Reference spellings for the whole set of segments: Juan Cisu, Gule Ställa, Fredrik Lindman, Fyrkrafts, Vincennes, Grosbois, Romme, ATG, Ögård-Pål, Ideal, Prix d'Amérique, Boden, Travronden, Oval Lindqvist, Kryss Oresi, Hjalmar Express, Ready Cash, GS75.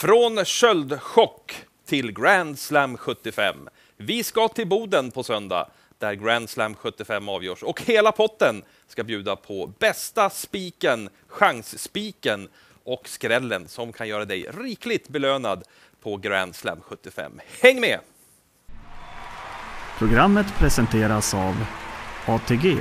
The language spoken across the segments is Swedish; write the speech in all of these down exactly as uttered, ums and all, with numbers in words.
Från köldchock till Grand Slam sjuttiofem. Vi ska till Boden på söndag där Grand Slam sjuttiofem avgörs. Och hela potten ska bjuda på bästa spiken, chansspiken och skrällen som kan göra dig rikligt belönad på Grand Slam sjuttiofem. Häng med! Programmet presenteras av A T G.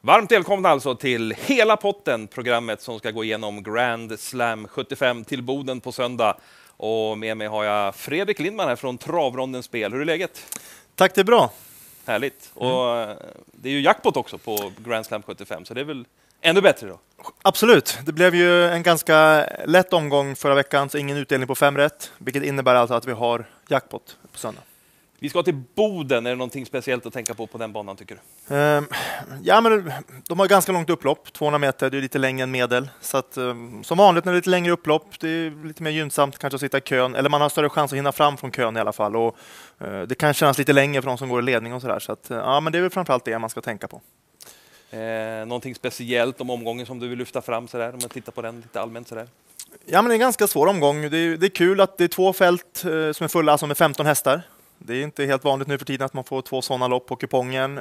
Varmt välkomna alltså till hela potten, programmet som ska gå igenom Grand Slam sjuttiofem till Boden på söndag. Och med mig har jag Fredrik Lindman här från Travrondens spel. Hur är läget? Tack, det är bra. Härligt. Mm. Och det är ju jackpot också på Grand Slam sjuttiofem, så det är väl ännu bättre då? Absolut. Det blev ju en ganska lätt omgång förra veckan, så ingen utdelning på fem rätt. Vilket innebär alltså att vi har jackpot på söndag. Vi ska till Boden. Är det någonting speciellt att tänka på på den banan, tycker du? Um, ja, men de har ganska långt upplopp. tvåhundra meter, det är lite längre än medel. Så att, um, som vanligt när det är lite längre upplopp, det är lite mer gynnsamt kanske att sitta i kön. Eller man har större chans att hinna fram från kön i alla fall. Och, uh, det kan kännas lite längre för de som går i ledning och sådär. Så att, uh, ja, men det är väl framförallt det man ska tänka på. Eh, någonting speciellt om omgången som du vill lyfta fram sådär, om man tittar på den lite allmänt sådär? Ja, men det är en ganska svår omgång. Det är, det är kul att det är två fält eh, som är fulla, alltså med femton hästar. Det är inte helt vanligt nu för tiden att man får två sådana lopp på kupongen.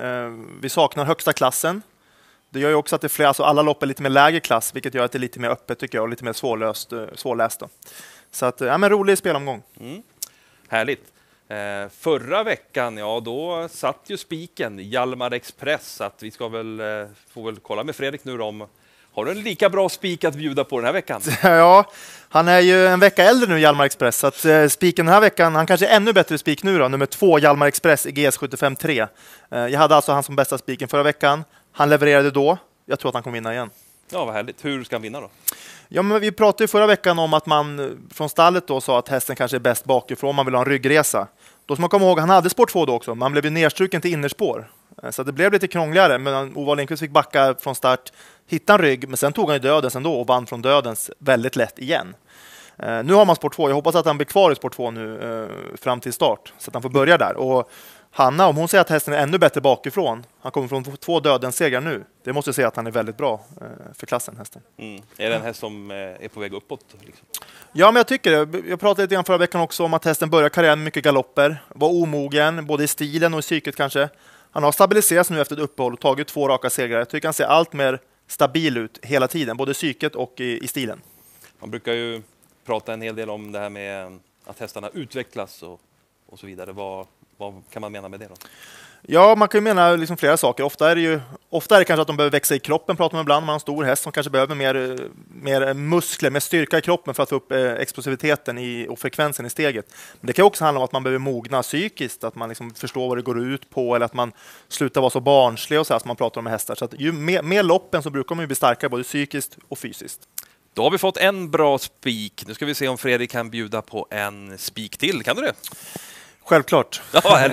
Vi saknar högsta klassen. Det gör ju också att det är fler, alltså alla lopp är lite mer lägre klass, vilket gör att det är lite mer öppet tycker jag och lite mer svårlöst, svårläst. Då. Så att, ja, men rolig spelomgång. Mm. Härligt. Eh, förra veckan, ja, då satt ju spiken Hjalmar Express. Så att vi ska väl, eh, får väl kolla med Fredrik nu om... Har du en lika bra spik att bjuda på den här veckan? Ja, han är ju en vecka äldre nu, Hjalmar Express. Så att, eh, spiken den här veckan, han kanske är ännu bättre spik nu då. Nummer två, Hjalmar Express i G S sjuttiofem tre. Eh, jag hade alltså han som bästa spiken förra veckan. Han levererade då. Jag tror att han kommer vinna igen. Ja, vad härligt. Hur ska han vinna då? Ja, men vi pratade ju förra veckan om att man från stallet då sa att hästen kanske är bäst bakifrån om man vill ha en ryggresa. Då ska man komma ihåg, han hade spår två då också. Man blev ju nedstruken till innerspår. Så det blev lite krångligare, men Oval Lindqvist fick backa från start, hitta en rygg, men sen tog han ju dödens ändå och vann från dödens väldigt lätt igen. Uh, nu har man sport två, jag hoppas att han blir kvar i sport två nu uh, fram till start, så att han får börja där. Och Hanna, om hon säger att hästen är ännu bättre bakifrån, han kommer från två dödens segrar nu, det måste jag säga att han är väldigt bra uh, för klassen, hästen. Mm. Är det en häst som uh, är på väg uppåt? Liksom? Ja, men jag tycker det. Jag pratade lite grann förra veckan också om att hästen börjar karriären med mycket galopper, var omogen, både i stilen och i psyket kanske. Han har stabiliserats nu efter ett uppehåll och tagit två raka segrar. Jag tycker han ser allt mer stabil ut hela tiden, både i psyket och i, i stilen. Man brukar ju prata en hel del om det här med att hästarna utvecklas och, och så vidare. Vad, vad kan man mena med det då? Ja, man kan ju mena liksom flera saker. Ofta är det ju ofta är det kanske att de behöver växa i kroppen, pratar man ibland. Man har en stor häst som kanske behöver mer, mer muskler, mer styrka i kroppen för att få upp explosiviteten i, och frekvensen i steget. Men det kan också handla om att man behöver mogna psykiskt, att man liksom förstår vad det går ut på eller att man slutar vara så barnslig och så här som man pratar om med hästar. Så att ju mer, mer loppen så brukar man ju bli starkare både psykiskt och fysiskt. Då har vi fått en bra spik. Nu ska vi se om Fredrik kan bjuda på en spik till. Kan du det? Självklart. Ja,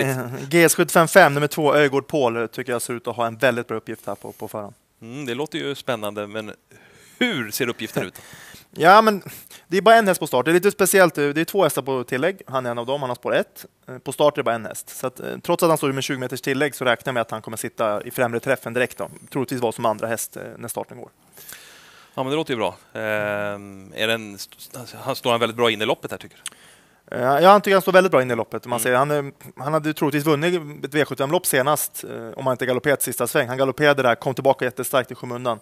G S sjuttiofem fem, nummer två, Ögård-Pål, tycker jag ser ut att ha en väldigt bra uppgift här på, på förhand. Mm, det låter ju spännande, men hur ser uppgiften ut? Ja, men det är bara en häst på start. Det är lite speciellt. Det är två hästar på tillägg. Han är en av dem, han har spår ett. På start är det bara en häst. Så att, trots att han står med tjugo meters tillägg så räknar jag med att han kommer sitta i främre träffen direkt. Då. Troligtvis var som andra häst när starten går. Ja, men det låter ju bra. Ehm, är den, han står han väldigt bra in i loppet här, tycker du? Ja, han tycker han står väldigt bra in i loppet. Man ser, han, han hade troligtvis vunnit ett V sjuttiofem-lopp senast om han inte galopperat sista sväng. Han galopperade där, kom tillbaka jättestarkt i skymundan.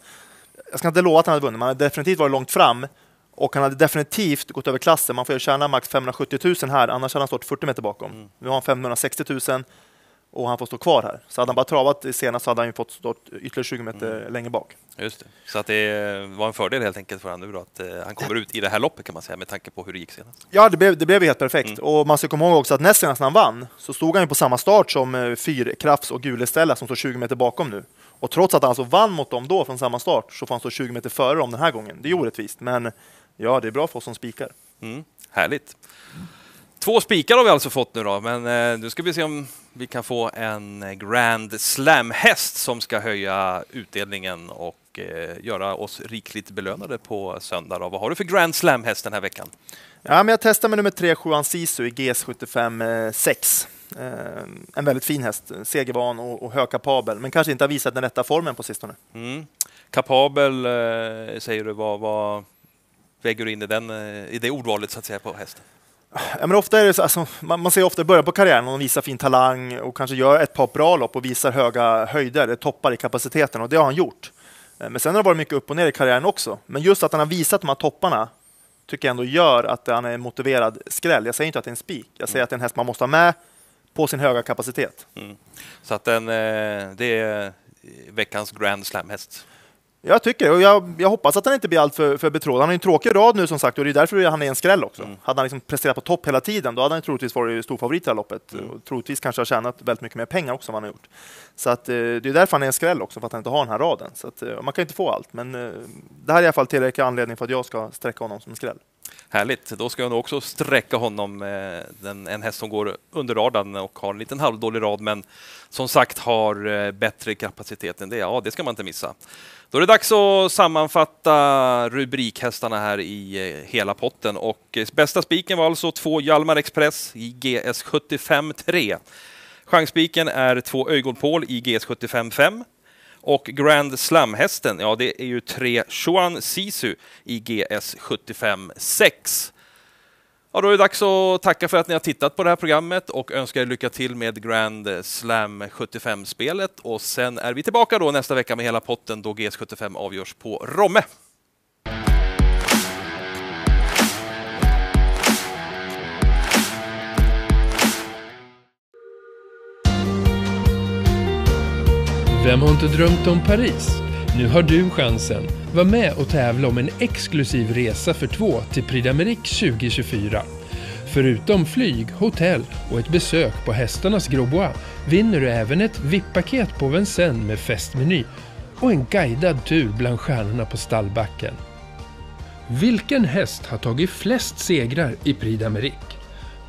Jag ska inte lova att han hade vunnit, men han hade definitivt varit långt fram. Och han hade definitivt gått över klassen. Man får ju tjäna max femhundrasjuttio tusen här, annars hade han stått fyrtio meter bakom. Mm. Nu har han femhundrasextio tusen och han får stå kvar här. Så hade han bara travat senast så hade han ju fått stå ytterligare tjugo meter mm. längre bak. Just det. Så att det var en fördel helt enkelt för han nu då, att eh, han kommer ut i det här loppet kan man säga med tanke på hur det gick senast. Ja, det blev, det blev helt perfekt. Mm. Och man ska komma ihåg också att näst senast när han vann så stod han ju på samma start som eh, Fyrkrafts och Gule Ställa som står tjugo meter bakom nu. Och trots att han alltså vann mot dem då från samma start så får han stå tjugo meter före dem den här gången. Det är orättvist, men ja, det är bra för oss som spikar. Mm. Härligt. Två spikar har vi alltså fått nu då, men eh, nu ska vi se om vi kan få en Grand Slam-häst som ska höja utdelningen och eh, göra oss rikligt belönade på söndag. Då. Vad har du för Grand Slam-häst den här veckan? Ja, men jag testar med nummer tre, Juan Cisu, i G S sjuttiofem sex. Eh, en väldigt fin häst, segervan och, och högkapabel, men kanske inte har visat den rätta formen på sistone. Mm. Kapabel, eh, säger du, vad, vad väger du in i, den, eh, i det ordvalet så att säga, på hästen? Ja, men ofta är det så, alltså, man, man ser ofta i början på karriären och de visar fin talang och kanske gör ett par bra lopp och visar höga höjder, toppar i kapaciteten, och det har han gjort. Eh, men sen har det varit mycket upp och ner i karriären också. Men just att han har visat de här topparna tycker jag ändå gör att han är en motiverad skräll. Jag säger inte att det är en spik, jag säger mm. att det är en häst man måste ha med på sin höga kapacitet. Mm. Så att den, det är veckans Grand Slam-häst? Jag tycker, och jag, jag hoppas att han inte blir allt för, för betrodd. Han har en tråkig rad nu som sagt, och det är därför han är en skräll också. Mm. Hade han liksom presterat på topp hela tiden, då hade han troligtvis varit storfavorit i det här loppet. Mm. Och troligtvis kanske har tjänat väldigt mycket mer pengar också än han har gjort. Så att, det är därför han är en skräll också, för att han inte har den här raden. Så att, man kan inte få allt, men det här är i alla fall tillräcklig anledning för att jag ska sträcka honom som en skräll. Härligt, då ska jag nog också sträcka honom, den, en häst som går under radarn och har en liten halvdålig rad, men som sagt har bättre kapacitet än det. Ja, det ska man inte missa. Då är det dags att sammanfatta rubrikhästarna här i hela potten, och bästa spiken var alltså två Hjalmar Express i G S sjuttiofem tre. Chansspiken är två Ögård-Pål i G S sjuttiofem fem. Och Grand Slam-hästen, ja, det är ju tre Juan Cisu i G S sjuttiofem sex. Ja, då är det dags att tacka för att ni har tittat på det här programmet och önskar er lycka till med Grand Slam sjuttiofem-spelet. Och sen är vi tillbaka då nästa vecka med hela potten, då G S sjuttiofem avgörs på Romme. Vem har inte drömt om Paris? Nu har du chansen. Var med och tävla om en exklusiv resa för två till Prix d'Amérique tjugo tjugofyra. Förutom flyg, hotell och ett besök på hästarnas Grosbois vinner du även ett V I P-paket på Vincennes med festmeny och en guidad tur bland stjärnorna på stallbacken. Vilken häst har tagit flest segrar i Prix d'Amérique?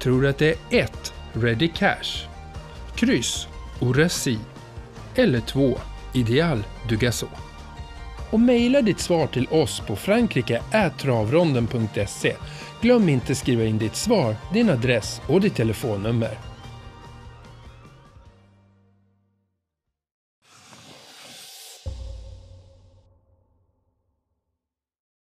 Tror du att det är ett Ready Cash, Kryss Oresi eller två Ideal du Gasso? Och mejla ditt svar till oss på frankrike at travronden punkt se. Glöm inte skriva in ditt svar, din adress och ditt telefonnummer.